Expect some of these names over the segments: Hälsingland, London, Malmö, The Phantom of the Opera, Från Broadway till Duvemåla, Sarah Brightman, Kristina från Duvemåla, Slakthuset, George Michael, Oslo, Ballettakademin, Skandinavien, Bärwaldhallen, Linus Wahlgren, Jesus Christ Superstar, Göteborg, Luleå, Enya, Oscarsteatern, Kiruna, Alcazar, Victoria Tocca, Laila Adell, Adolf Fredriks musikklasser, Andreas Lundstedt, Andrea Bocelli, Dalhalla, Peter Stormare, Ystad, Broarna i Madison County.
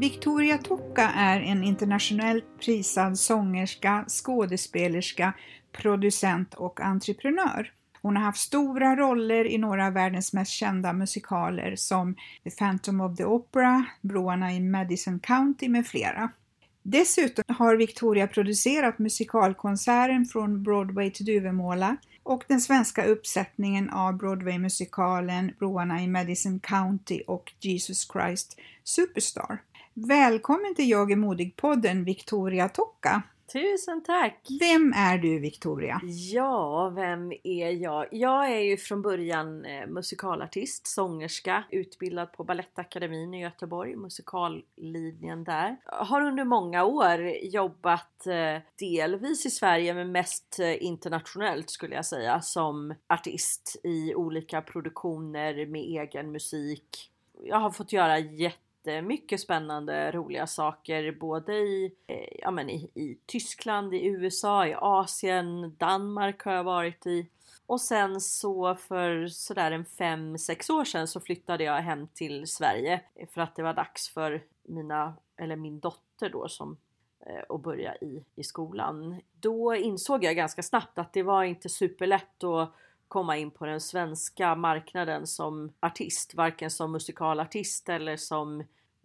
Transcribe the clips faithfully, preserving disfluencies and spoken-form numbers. Victoria Tocca är en internationellt prisad sångerska, skådespelerska, producent och entreprenör. Hon har haft stora roller i några av världens mest kända musikaler som The Phantom of the Opera, Broarna i Madison County med flera. Dessutom har Victoria producerat musikalkonserten Från Broadway till Duvemåla och den svenska uppsättningen av Broadway-musikalen Broarna i Madison County och Jesus Christ Superstar. Välkommen till Jag är modig-podden, Victoria Tocca. Tusen tack! Vem är du, Victoria? Ja, vem är jag? Jag är ju från början musikalartist, sångerska, utbildad på Ballettakademin i Göteborg, musikallinjen där. Har under många år jobbat delvis i Sverige men mest internationellt skulle jag säga som artist i olika produktioner med egen musik. Jag har fått göra jätte mycket spännande, roliga saker både i, ja, men i, i Tyskland, i U S A, i Asien, Danmark har jag varit i. Och sen så för sådär en fem, sex år sedan så flyttade jag hem till Sverige för att det var dags för mina, eller min dotter då som och börja i, i skolan. Då insåg jag ganska snabbt att det var inte superlätt att komma in på den svenska marknaden som artist, varken som musikalartist eller som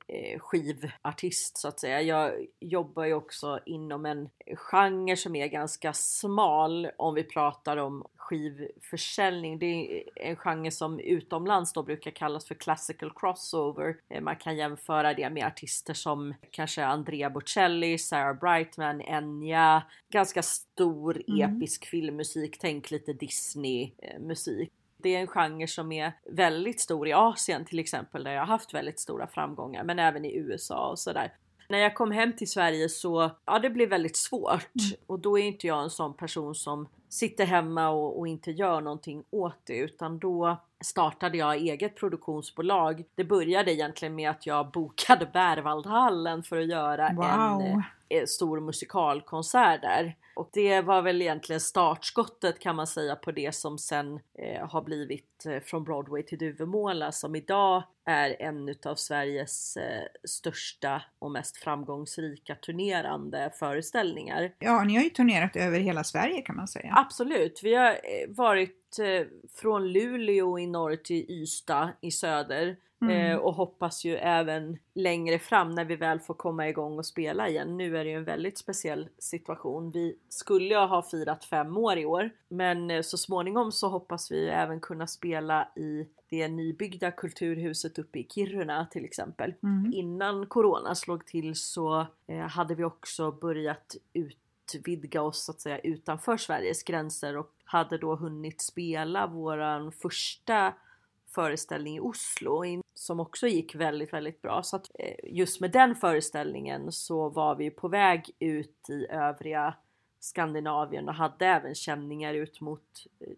eh, skivartist så att säga. Jag jobbar ju också inom en genre som är ganska smal om vi pratar om skivförsäljning. Det är en genre som utomlands då brukar kallas för classical crossover. Man kan jämföra det med artister som kanske Andrea Bocelli, Sarah Brightman, Enya. Ganska stor mm. episk filmmusik, tänk lite Disney-musik. Det är en genre som är väldigt stor i Asien till exempel där jag har haft väldigt stora framgångar men även i U S A och sådär. När jag kom hem till Sverige så, ja det blev väldigt svårt mm. och då är inte jag en sån person som sitter hemma och, och inte gör någonting åt det utan då startade jag eget produktionsbolag. Det började egentligen med att jag bokade Bärwaldhallen för att göra wow. en eh, stor musikalkonsert där. Och det var väl egentligen startskottet kan man säga på det som sen eh, har blivit eh, Från Broadway till Duvemåla som idag är en av Sveriges eh, största och mest framgångsrika turnerande föreställningar. Ja, ni har ju turnerat över hela Sverige kan man säga. Absolut, vi har eh, varit eh, från Luleå i norr till Ystad i söder. Mm. Och hoppas ju även längre fram när vi väl får komma igång och spela igen. Nu är det ju en väldigt speciell situation. Vi skulle ju ha firat fem år i år. Men så småningom så hoppas vi även kunna spela i det nybyggda kulturhuset uppe i Kiruna till exempel. Mm. Innan corona slog till så hade vi också börjat utvidga oss så att säga utanför Sveriges gränser. Och hade då hunnit spela våran första föreställning i Oslo som också gick väldigt, väldigt bra. Så att just med den föreställningen så var vi på väg ut i övriga Skandinavien och hade även känningar ut mot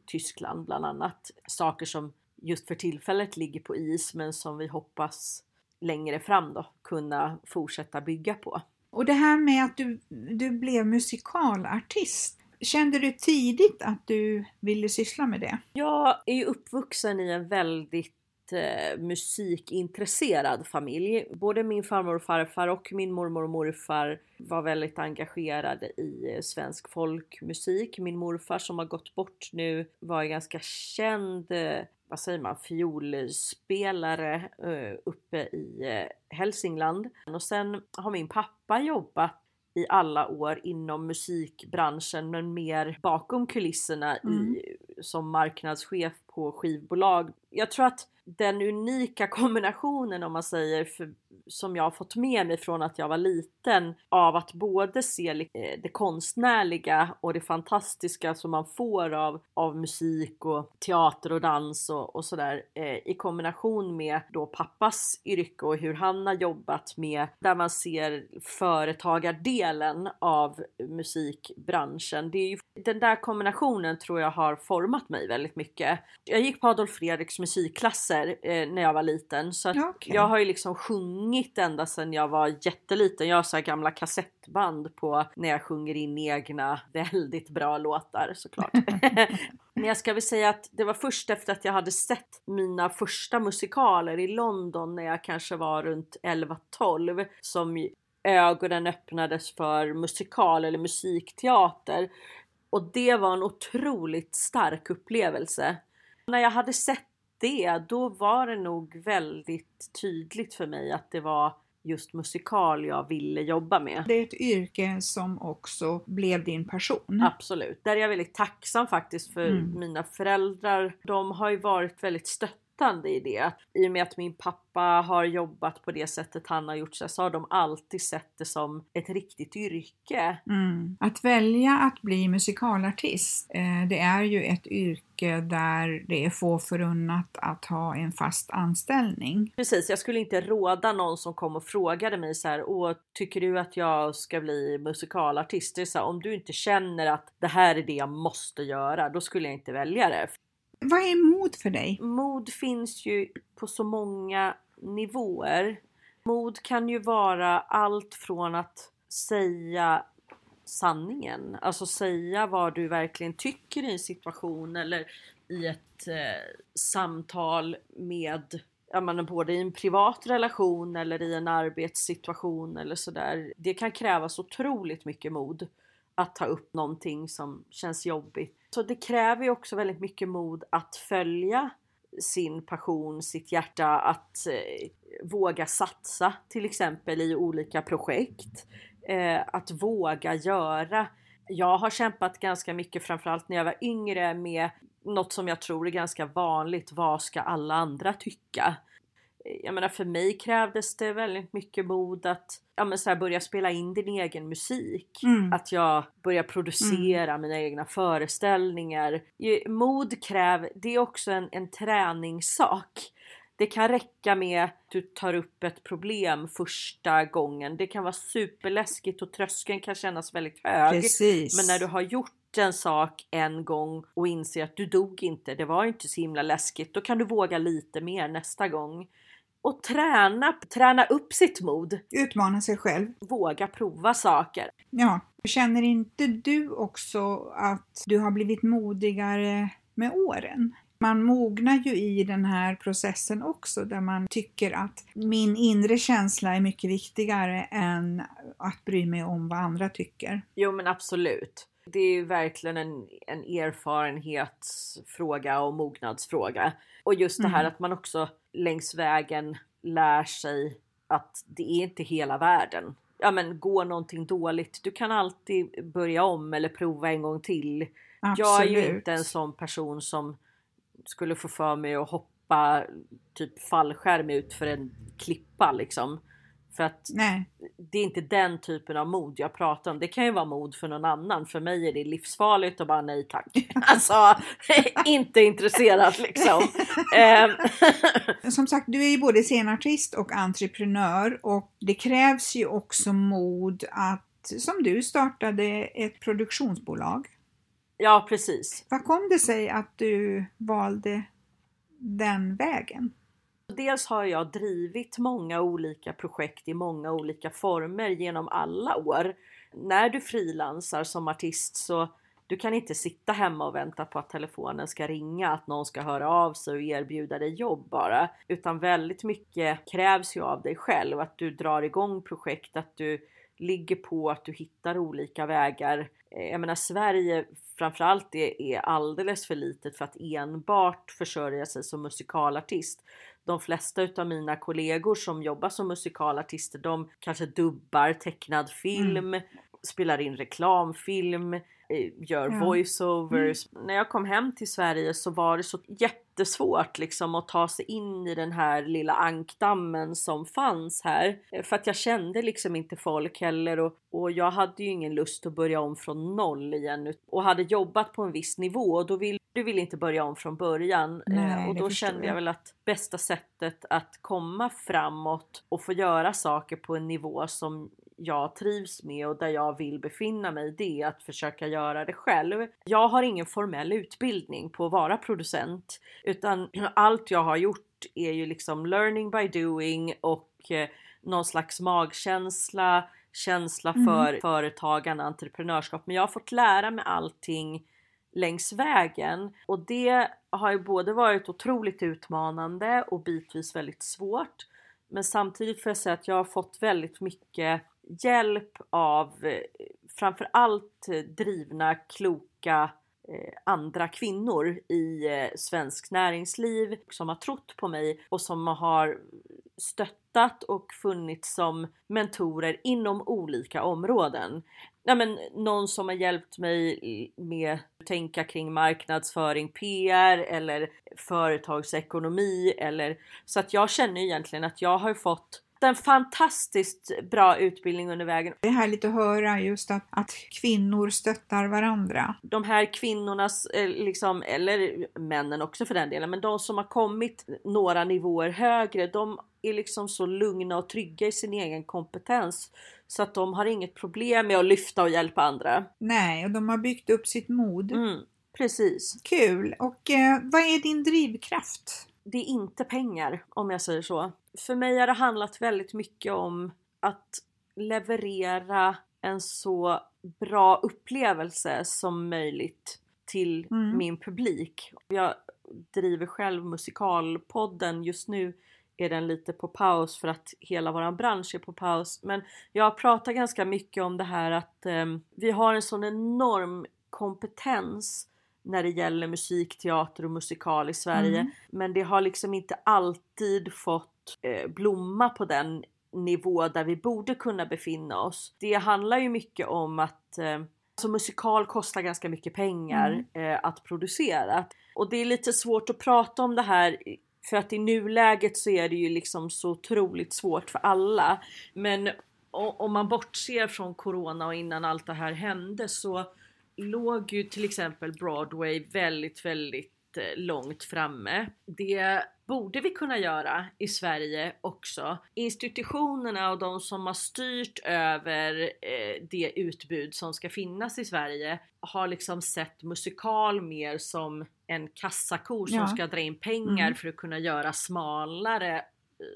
Tyskland bland annat. Saker som just för tillfället ligger på is men som vi hoppas längre fram då kunna fortsätta bygga på. Och det här med att du, du blev musikalartist. Kände du tidigt att du ville syssla med det? Jag är ju uppvuxen i en väldigt eh, musikintresserad familj. Både min farmor och farfar och min mormor och morfar var väldigt engagerade i svensk folkmusik. Min morfar som har gått bort nu var en ganska känd eh, vad säger man, fiolspelare eh, uppe i eh, Hälsingland. Och sen har min pappa jobbat i alla år inom musikbranschen, men mer bakom kulisserna mm. i, som marknadschef på skivbolag. Jag tror att den unika kombinationen, om man säger, för, som jag har fått med mig från att jag var liten, av att både se det konstnärliga och det fantastiska som man får av, av musik och teater och dans och, och sådär, eh, i kombination med då pappas yrke och hur han har jobbat med, där man ser företagardelen av musikbranschen. Det är ju, den där kombinationen tror jag har format mig väldigt mycket. Jag gick på Adolf Fredriks musikklasser eh, när jag var liten, så att okay. jag har ju liksom sjungit ända sedan jag var jätteliten. Jag har så här gamla kassettband på när jag sjunger in egna väldigt bra låtar, såklart. Men jag ska väl säga att det var först efter att jag hade sett mina första musikaler i London när jag kanske var runt elva tolv som ögonen öppnades för musikal eller musikteater. Och det var en otroligt stark upplevelse. När jag hade sett det, då var det nog väldigt tydligt för mig att det var just musikal jag ville jobba med. Det är ett yrke som också blev din passion. Absolut. Där är jag väldigt tacksam faktiskt för mm. mina föräldrar. De har ju varit väldigt stöttande i det. I och med att min pappa har jobbat på det sättet han har gjort så, så har de alltid sett det som ett riktigt yrke. Mm. Att välja att bli musikalartist, eh, det är ju ett yrke där det är få förunnat att ha en fast anställning. Precis, jag skulle inte råda någon som kom och frågade mig så här: åh, tycker du att jag ska bli musikalartist? Det är så här, om du inte känner att det här är det jag måste göra, då skulle jag inte välja det. Vad är mod för dig? Mod finns ju på så många nivåer. Mod kan ju vara allt från att säga sanningen, alltså säga vad du verkligen tycker i en situation eller i ett eh, samtal med, jag menar, både i en privat relation eller i en arbetssituation eller sådär. Det kan krävas otroligt mycket mod att ta upp någonting som känns jobbigt. Så det kräver ju också väldigt mycket mod att följa sin passion, sitt hjärta, att eh, våga satsa till exempel i olika projekt. Eh, att våga göra. Jag har kämpat ganska mycket, framförallt när jag var yngre, med något som jag tror är ganska vanligt: vad ska alla andra tycka? Jag menar, för mig krävdes det väldigt mycket mod att ja, men så här, börja spela in din egen musik. Mm. Att jag börjar producera mm. mina egna föreställningar. Mod kräver, det är också en, en träningssak. Det kan räcka med att du tar upp ett problem första gången. Det kan vara superläskigt och tröskeln kan kännas väldigt hög. Precis. Men när du har gjort en sak en gång och inser att du dog inte, det var inte så himla läskigt, då kan du våga lite mer nästa gång. Och träna, träna upp sitt mod. Utmana sig själv. Våga prova saker. Ja, känner inte du också att du har blivit modigare med åren? Man mognar ju i den här processen också, där man tycker att min inre känsla är mycket viktigare än att bry mig om vad andra tycker. Jo, men absolut. Det är ju verkligen en, en erfarenhetsfråga och mognadsfråga. Och just det här mm. att man också längs vägen lär sig att det är inte hela världen. Ja, men går någonting dåligt, du kan alltid börja om eller prova en gång till. Absolut. Jag är ju inte en sån person som skulle få för mig att hoppa typ fallskärm ut för en klippa liksom. För att nej, det är inte den typen av mod jag pratar om. Det kan ju vara mod för någon annan. För mig är det livsfarligt och bara nej tack. Alltså, inte intresserad liksom. Som sagt, du är ju både scenartist och entreprenör. Och det krävs ju också mod att, som du startade ett produktionsbolag. Ja, precis. Vad kom det sig att du valde den vägen? Dels har jag drivit många olika projekt i många olika former genom alla år. När du frilansar som artist så du kan inte sitta hemma och vänta på att telefonen ska ringa, att någon ska höra av sig och erbjuda dig jobb bara. Utan väldigt mycket krävs ju av dig själv, att du drar igång projekt, att du ligger på, att du hittar olika vägar. Jag menar, Sverige framförallt är alldeles för litet för att enbart försörja sig som musikalartist. De flesta utav mina kollegor som jobbar som musikalartister, de kanske dubbar tecknad film, mm. spelar in reklamfilm, gör ja. voiceovers. Mm. När jag kom hem till Sverige så var det så jättesvårt liksom att ta sig in i den här lilla ankdammen som fanns här. För att jag kände liksom inte folk heller och, och jag hade ju ingen lust att börja om från noll igen. Och hade jobbat på en viss nivå och då ville du vill inte börja om från början. Nej, och då kände jag. jag väl att bästa sättet att komma framåt och få göra saker på en nivå som jag trivs med och där jag vill befinna mig, det är att försöka göra det själv. Jag har ingen formell utbildning på att vara producent, utan allt jag har gjort är ju liksom learning by doing och någon slags magkänsla, känsla för mm. företagande, entreprenörskap. Men jag har fått lära mig allting längs vägen och det har ju både varit otroligt utmanande och bitvis väldigt svårt. Men samtidigt får jag säga att jag har fått väldigt mycket hjälp av framförallt drivna, kloka eh, andra kvinnor i eh, svensk näringsliv som har trott på mig och som har stöttat och funnits som mentorer inom olika områden. Nej, men någon som har hjälpt mig med att tänka kring marknadsföring, P R eller företagsekonomi. Eller, så att jag känner egentligen att jag har fått en fantastiskt bra utbildning under vägen. Det är härligt att höra just att, att kvinnor stöttar varandra. De här kvinnornas, liksom, eller männen också för den delen, men de som har kommit några nivåer högre, de är liksom så lugna och trygga i sin egen kompetens så att de har inget problem med att lyfta och hjälpa andra. Nej, och de har byggt upp sitt mod. Mm, precis. Kul. Och eh, vad är din drivkraft? Det är inte pengar, om jag säger så. För mig har det handlat väldigt mycket om att leverera en så bra upplevelse som möjligt till mm. min publik. Jag driver själv musikalpodden. Just nu är den lite på paus för att hela vår bransch är på paus. Men jag pratar ganska mycket om det här att eh, vi har en sån enorm kompetens när det gäller musik, teater och musikal i Sverige. Mm. Men det har liksom inte alltid fått eh, blomma på den nivå där vi borde kunna befinna oss. Det handlar ju mycket om att eh, alltså musikal kostar ganska mycket pengar mm. eh, att producera. Och det är lite svårt att prata om det här för att i nuläget så är det ju liksom så otroligt svårt för alla. Men och, om man bortser från corona och innan allt det här hände så låg ju till exempel Broadway väldigt, väldigt långt framme. Det borde vi kunna göra i Sverige också. Institutionerna och de som har styrt över det utbud som ska finnas i Sverige har liksom sett musikal mer som en kassakor som ja. ska dra in pengar mm. för att kunna göra smalare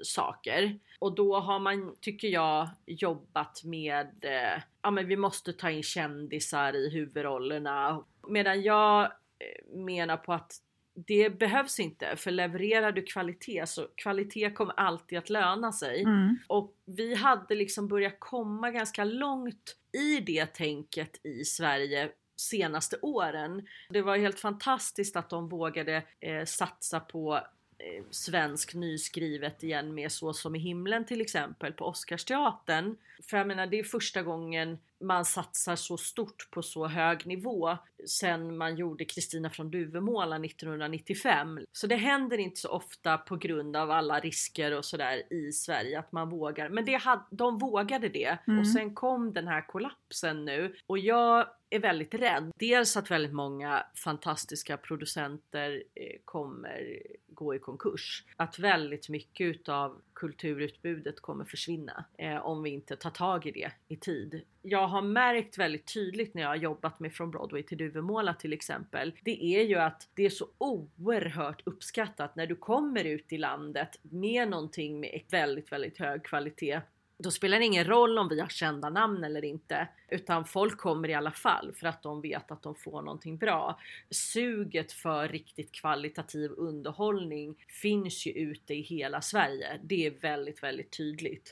saker. Och då har man, tycker jag, jobbat med eh, ja, men vi måste ta in kändisar i huvudrollerna. Medan jag eh, menar på att det behövs inte. För levererar du kvalitet så kvalitet kommer alltid att löna sig. Mm. Och vi hade liksom börjat komma ganska långt i det tänket i Sverige senaste åren. Det var helt fantastiskt att de vågade eh, satsa på svensk nyskrivet igen med Så som i himlen till exempel på Oscarsteatern. För jag menar, det är första gången man satsar så stort på så hög nivå sen man gjorde Kristina från Duvemåla nittonhundranittiofem. Så det händer inte så ofta på grund av alla risker och sådär i Sverige att man vågar. Men det hade, de vågade det mm. och sen kom den här kollapsen nu och jag är väldigt rädd. Dels att väldigt många fantastiska producenter kommer gå i konkurs. Att väldigt mycket utav kulturutbudet kommer försvinna eh, om vi inte tar tag i det i tid. Jag har märkt väldigt tydligt när jag har jobbat med Från Broadway till Duvemåla till exempel. Det är ju att det är så oerhört uppskattat när du kommer ut i landet med någonting med väldigt, väldigt hög kvalitet. Då spelar det ingen roll om vi har kända namn eller inte. Utan folk kommer i alla fall för att de vet att de får någonting bra. Suget för riktigt kvalitativ underhållning finns ju ute i hela Sverige. Det är väldigt, väldigt tydligt.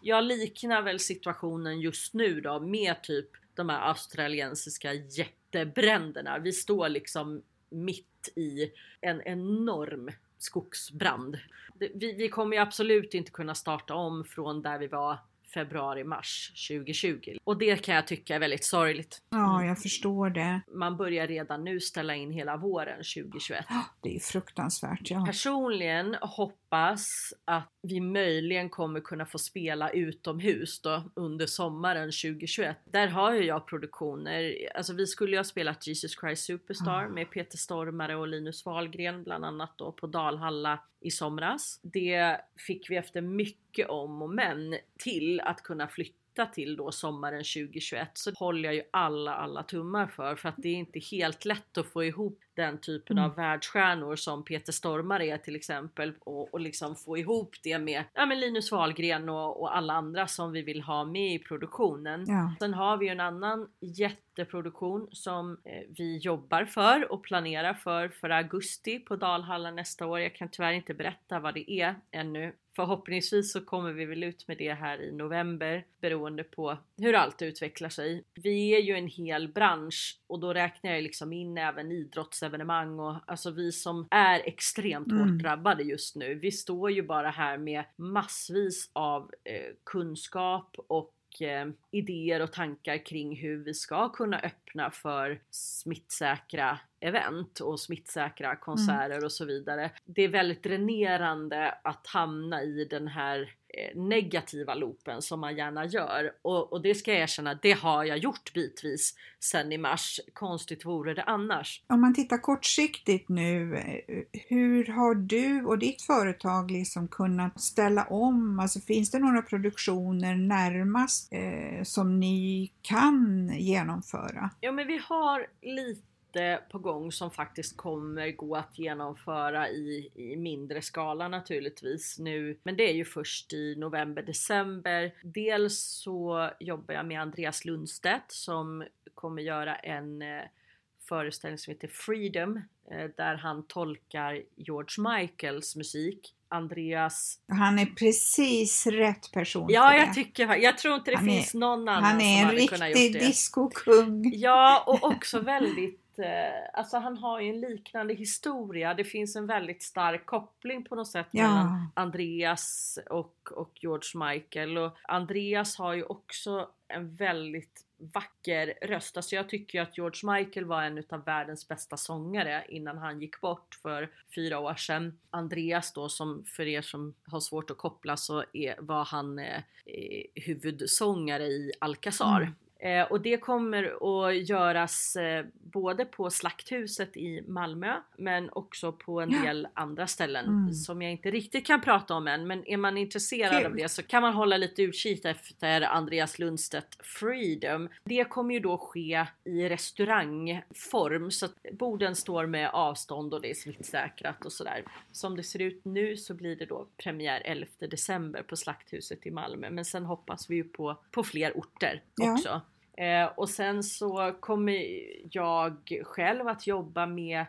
Jag liknar väl situationen just nu då med typ de här australiensiska jättebränderna. Vi står liksom mitt i en enorm skogsbrand. Vi, vi kommer ju absolut inte kunna starta om från där vi var februari-mars tjugo tjugo. Och det kan jag tycka är väldigt sorgligt. Ja, jag förstår det. Man börjar redan nu ställa in hela våren tjugo tjugoett. Det är fruktansvärt, ja. Personligen hoppas att vi möjligen kommer kunna få spela utomhus då under sommaren tjugo tjugoett. Där har ju jag produktioner. Alltså vi skulle ju ha spelat Jesus Christ Superstar mm. med Peter Stormare och Linus Wahlgren bland annat då på Dalhalla i somras. Det fick vi efter mycket om och men till att kunna flytta till då sommaren tjugo tjugoett, så håller jag ju alla alla tummar för för att det är inte helt lätt att få ihop den typen mm. av världsstjärnor som Peter Stormare är till exempel och, och liksom få ihop det med ja, men Linus Wahlgren och, och alla andra som vi vill ha med i produktionen. Ja. Sen har vi ju en annan jätteproduktion som eh, vi jobbar för och planerar för för augusti på Dalhalla nästa år. Jag kan tyvärr inte berätta vad det är ännu. Förhoppningsvis så kommer vi väl ut med det här i november beroende på hur allt utvecklar sig. Vi är ju en hel bransch och då räknar jag liksom in även idrottsevenemang och alltså vi som är extremt mm. hårt drabbade just nu. Vi står ju bara här med massvis av eh, kunskap och idéer och tankar kring hur vi ska kunna öppna för smittsäkra event och smittsäkra konserter mm. och så vidare. Det är väldigt dränerande att hamna i den här negativa loopen som man gärna gör och, och det ska jag erkänna, det har jag gjort bitvis sen i mars. Konstigt vore det annars. Om man tittar kortsiktigt nu, hur har du och ditt företag liksom kunnat ställa om? Alltså finns det några produktioner närmast eh, som ni kan genomföra? Ja, men vi har lite på gång som faktiskt kommer gå att genomföra i, i mindre skala naturligtvis nu, men det är ju först i november, december. Dels så jobbar jag med Andreas Lundstedt som kommer göra en eh, föreställning som heter Freedom eh, där han tolkar George Michaels musik. Andreas, han är precis rätt person. Ja, jag tycker jag tror inte det han finns är, någon annan han är som hade kunnat gjort det. Han är en riktig disco-kung. Ja, och också väldigt alltså han har ju en liknande historia. Det finns en väldigt stark koppling på något sätt ja. mellan Andreas och, och George Michael. Och Andreas har ju också en väldigt vacker röst. Alltså jag tycker ju att George Michael var en av världens bästa sångare innan han gick bort för fyra år sedan. Andreas då, som för er som har svårt att koppla, så är, var han eh, huvudsångare i Alcazar. Mm. Eh, och det kommer att göras eh, både på Slakthuset i Malmö men också på en del ja. andra ställen mm. som jag inte riktigt kan prata om än. Men är man intresserad Kul. av det så kan man hålla lite utkik efter Andreas Lundstedt Freedom. Det kommer ju då ske i restaurangform så att borden står med avstånd och det är smittsäkrat och sådär. Som det ser ut nu så blir det då premiär elfte december på Slakthuset i Malmö, men sen hoppas vi ju på, på fler orter ja. också. Eh, och sen så kommer jag själv att jobba med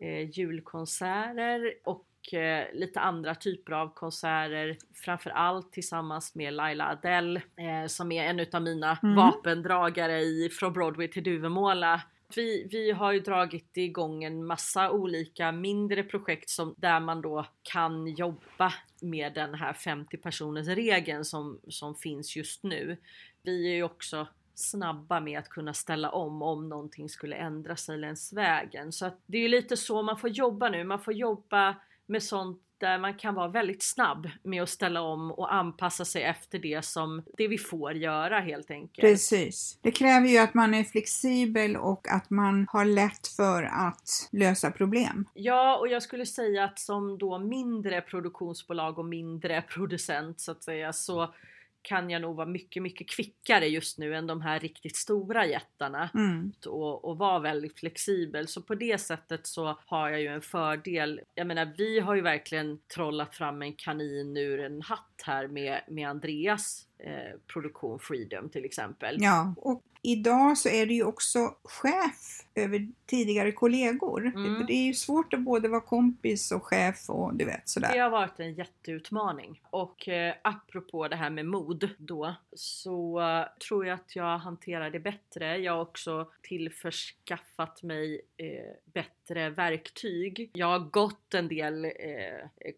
eh, julkonserter och eh, lite andra typer av konserter. Framförallt tillsammans med Laila Adell eh, som är en av mina mm. vapendragare i Från Broadway till Duvemåla. Vi, vi har ju dragit igång en massa olika mindre projekt som, där man då kan jobba med den här femtio personers regeln som, som finns just nu. Vi är ju också snabba med att kunna ställa om om någonting skulle ändra sig längs vägen. Så att det är ju lite så man får jobba nu. Man får jobba med sånt där man kan vara väldigt snabb med att ställa om och anpassa sig efter det som det vi får göra helt enkelt. Precis. Det kräver ju att man är flexibel och att man har lätt för att lösa problem. Ja, och jag skulle säga att som då mindre produktionsbolag och mindre producent så att säga, så kan jag nog vara mycket, mycket kvickare just nu än de här riktigt stora jättarna. Mm. Och, och vara väldigt flexibel. Så på det sättet så har jag ju en fördel. Jag menar, vi har ju verkligen trollat fram en kanin ur en hatt här med, med Andreas eh, produktion Freedom till exempel. Ja, och idag så är det ju också chef över tidigare kollegor. Mm. Det är ju svårt att både vara kompis och chef och du vet sådär. Det har varit en jätteutmaning. Och eh, apropå det här med mod då, så eh, tror jag att jag hanterar det bättre. Jag har också tillförskaffat mig eh, bättre verktyg. Jag har gått en del eh,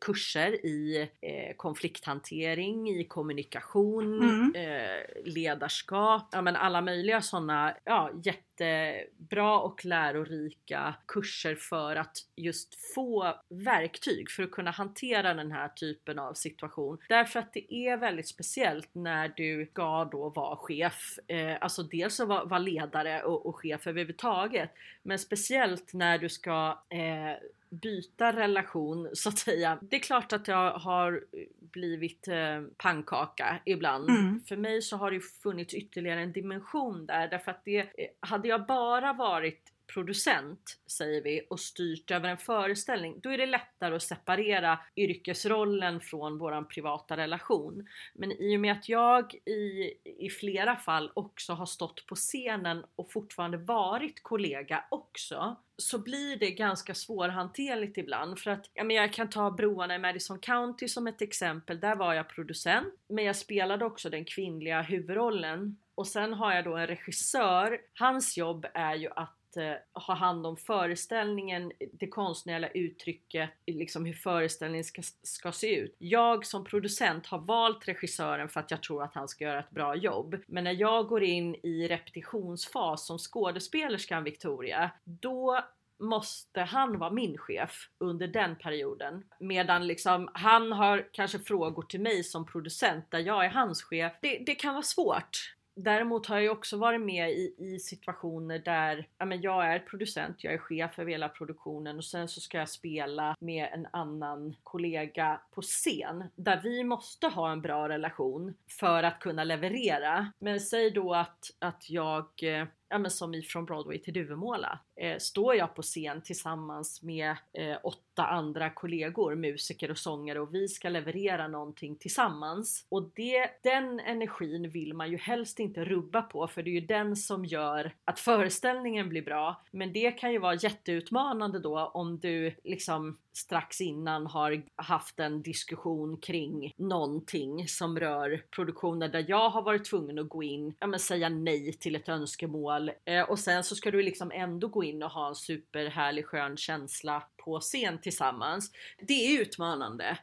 kurser i eh, konflikthantering, i kommunikation, mm. eh, ledarskap, ja, men alla möjliga sådana, ja, jättebra och lärorika kurser för att just få verktyg för att kunna hantera den här typen av situation. Därför att det är väldigt speciellt när du ska då vara chef, eh, alltså dels att vara, vara ledare och, och chef överhuvudtaget, men speciellt när du ska eh, byta relation så att säga. Det är klart att jag har blivit eh, pannkaka ibland. Mm. För mig så har det funnits ytterligare en dimension där. Därför att det, hade jag bara varit producent, säger vi, och styrt över en föreställning, då är det lättare att separera yrkesrollen från våran privata relation. Men i och med att jag i, i flera fall också har stått på scenen och fortfarande varit kollega också, så blir det ganska svårhanterligt ibland. För att, ja, men jag kan ta Broarna i Madison County som ett exempel. Där var jag producent, men jag spelade också den kvinnliga huvudrollen. Och sen har jag då en regissör. Hans jobb är ju att ha hand om föreställningen, det konstnärliga uttrycket, liksom hur föreställningen ska, ska se ut. Jag som producent har valt regissören för att jag tror att han ska göra ett bra jobb. Men när jag går in i repetitionsfas som skådespelerskan Victoria, då måste han vara min chef under den perioden. Medan liksom han har kanske frågor till mig som producent där jag är hans chef. Det, det kan vara svårt. Däremot har jag också varit med i, i situationer där, ja, men jag är producent, jag är chef för hela produktionen och sen så ska jag spela med en annan kollega på scen där vi måste ha en bra relation för att kunna leverera. Men säg då att, att jag, ja, men som i Från Broadway till Duvemåla, eh, står jag på scen tillsammans med eh, åtta andra kollegor, musiker och sångare, och vi ska leverera någonting tillsammans. Och det, den energin vill man ju helst inte rubba på, för det är ju den som gör att föreställningen blir bra. Men det kan ju vara jätteutmanande då om du liksom strax innan har haft en diskussion kring någonting som rör produktionen där jag har varit tvungen att gå in, ja, men säga nej till ett önskemål. Och sen så ska du liksom ändå gå in och ha en superhärlig skön känsla på scen tillsammans. Det är utmanande.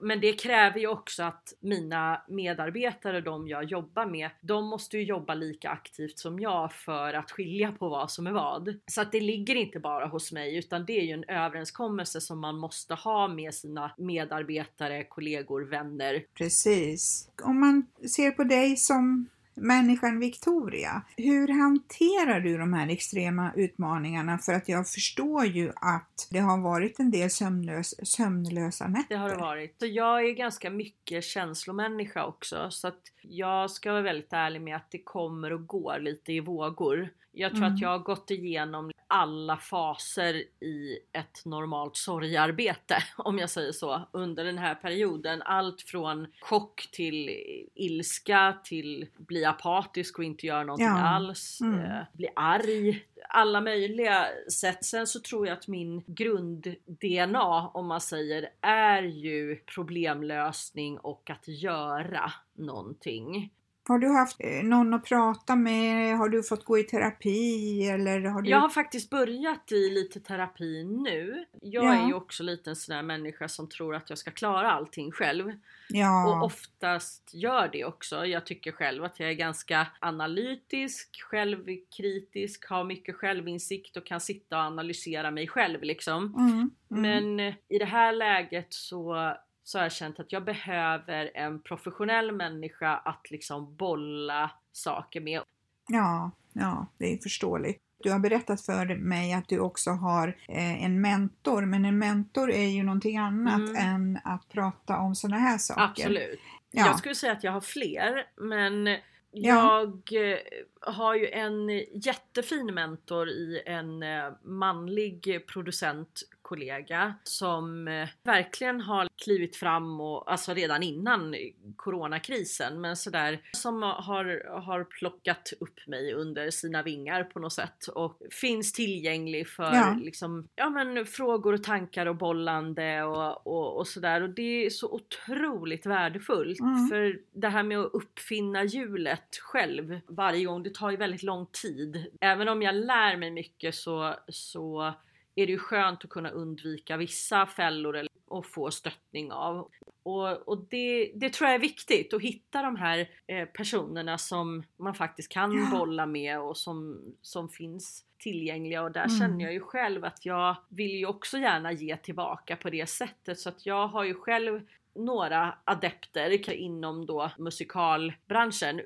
Men det kräver ju också att mina medarbetare, de jag jobbar med, de måste ju jobba lika aktivt som jag för att skilja på vad som är vad. Så att det ligger inte bara hos mig, utan det är ju en överenskommelse som man måste ha med sina medarbetare, kollegor, vänner. Precis. Om man ser på dig som människan Victoria, hur hanterar du de här extrema utmaningarna? För att jag förstår ju att det har varit en del sömnlös, sömnlösa nätter. Det har det varit. Så jag är ganska mycket känslomänniska också. Så att jag ska vara väldigt ärlig med att det kommer och går lite i vågor. Jag tror mm. att jag har gått igenom alla faser i ett normalt sorgarbete, om jag säger så, under den här perioden. Allt från chock till ilska, till bli apatisk och inte göra någonting ja. alls, mm. eh, bli arg. Alla möjliga sätt. Sen så tror jag att min grund-D N A, om man säger, är ju problemlösning och att göra någonting. Har du haft någon att prata med? Har du fått gå i terapi? Eller har du... Jag har faktiskt börjat i lite terapi nu. Jag ja. är ju också lite en sån här människa som tror att jag ska klara allting själv. Ja. Och oftast gör det också. Jag tycker själv att jag är ganska analytisk, självkritisk, har mycket självinsikt och kan sitta och analysera mig själv liksom. Mm. Mm. Men i det här läget så... så har jag känt att jag behöver en professionell människa att liksom bolla saker med. Ja, ja, det är förståeligt. Du har berättat för mig att du också har eh, en mentor. Men en mentor är ju någonting annat mm. än att prata om såna här saker. Absolut. Ja. Jag skulle säga att jag har fler. Men jag ja. har ju en jättefin mentor i en manlig producent- kollega som verkligen har klivit fram och alltså redan innan coronakrisen, men sådär som har, har plockat upp mig under sina vingar på något sätt och finns tillgänglig för ja. liksom, ja, men frågor och tankar och bollande och, och, och sådär, och det är så otroligt värdefullt mm. för det här med att uppfinna hjulet själv varje gång, det tar ju väldigt lång tid. Även om jag lär mig mycket så, så är det ju skönt att kunna undvika vissa fällor och få stöttning av. Och, och det, det tror jag är viktigt att hitta de här eh, personerna som man faktiskt kan ja. bolla med och som, som finns tillgängliga. Och där mm. känner jag ju själv att jag vill ju också gärna ge tillbaka på det sättet. Så att jag har ju själv några adepter inom då musikalbranschen.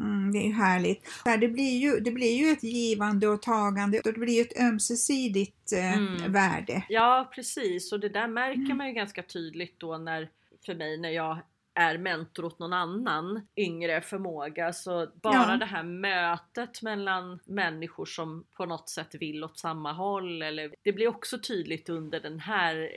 Mm, det är härligt. Det blir, ju, det blir ju ett givande och tagande och det blir ju ett ömsesidigt eh, mm. värde. Ja, precis. Och det där märker mm. man ju ganska tydligt då när, för mig när jag är mentor åt någon annan yngre förmåga. Så bara ja. det här mötet mellan människor som på något sätt vill åt samma håll. Eller, det blir också tydligt under den här eh,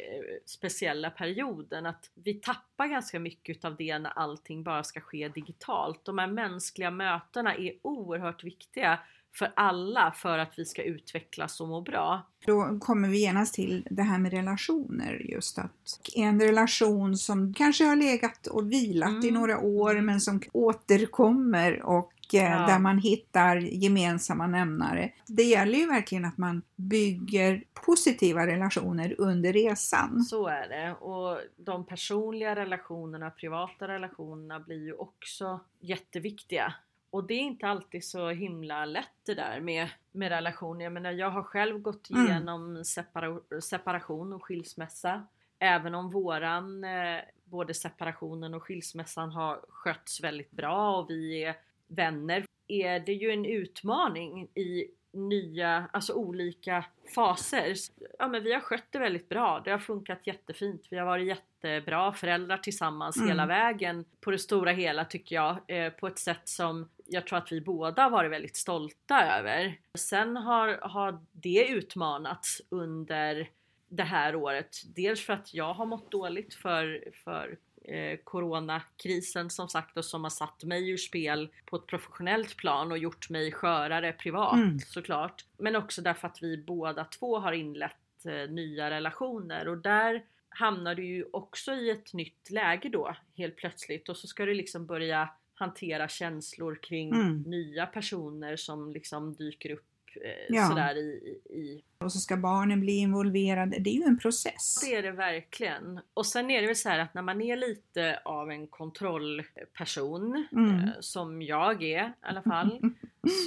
speciella perioden att vi tappar ganska mycket av det när allting bara ska ske digitalt. De här mänskliga mötena är oerhört viktiga för alla för att vi ska utvecklas och må bra. Då kommer vi genast till det här med relationer, just att en relation som kanske har legat och vilat mm. i några år men som återkommer och eh, ja. där man hittar gemensamma nämnare. Det gäller ju verkligen att man bygger positiva relationer under resan. Så är det, och de personliga relationerna, privata relationerna blir ju också jätteviktiga. Och det är inte alltid så himla lätt det där med, med relationer. Jag menar, jag har själv gått igenom mm. separa- separation och skilsmässa. Även om våran, eh, både separationen och skilsmässan har skötts väldigt bra och vi är vänner, är det ju en utmaning i nya, alltså olika faser. Ja, men vi har skött det väldigt bra. Det har funkat jättefint. Vi har varit jättebra föräldrar tillsammans mm. hela vägen. På det stora hela tycker jag. Eh, på ett sätt som jag tror att vi båda har varit väldigt stolta över. Sen har, har det utmanats under det här året. Dels för att jag har mått dåligt för, för eh, coronakrisen som sagt. Och som har satt mig ur spel på ett professionellt plan. Och gjort mig skörare privat mm. såklart. Men också därför att vi båda två har inlett eh, nya relationer. Och där hamnar du ju också i ett nytt läge då. Helt plötsligt. Och så ska du liksom börja hantera känslor kring mm. nya personer som liksom dyker upp eh, ja. sådär i, i... Och så ska barnen bli involverade. Det är ju en process. Det är det verkligen. Och sen är det väl så här att när man är lite av en kontrollperson mm. eh, som jag är i alla fall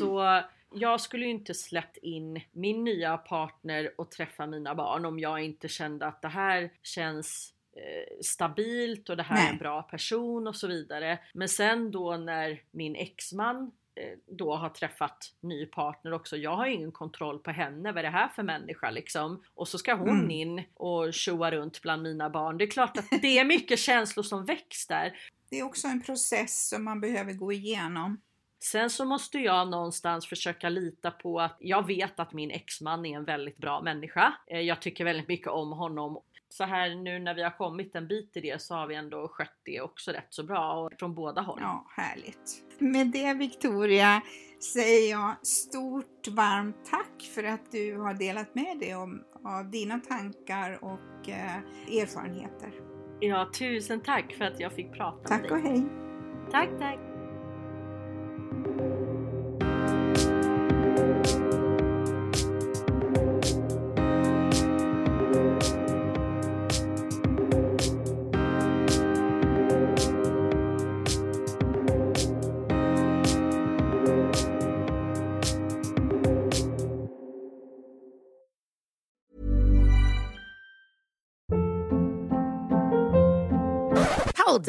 så... Jag skulle ju inte släppt in min nya partner och träffa mina barn om jag inte kände att det här känns eh, stabilt och det här Nej. är en bra person och så vidare. Men sen då när min exman eh, då har träffat ny partner också. Jag har ingen kontroll på henne. Vad är det här för människa liksom? Och så ska hon mm. in och tjoa runt bland mina barn. Det är klart att det är mycket känslor som väcks där. Det är också en process som man behöver gå igenom. Sen så måste jag någonstans försöka lita på att jag vet att min exman är en väldigt bra människa. Jag tycker väldigt mycket om honom. Så här nu när vi har kommit en bit i det så har vi ändå skött det också rätt så bra. Och från båda håll. Ja, härligt. Med det Victoria säger jag stort varmt tack för att du har delat med dig om, av dina tankar och eh, erfarenheter. Ja, tusen tack för att jag fick prata tack med dig. Tack och hej. Tack, tack. Hold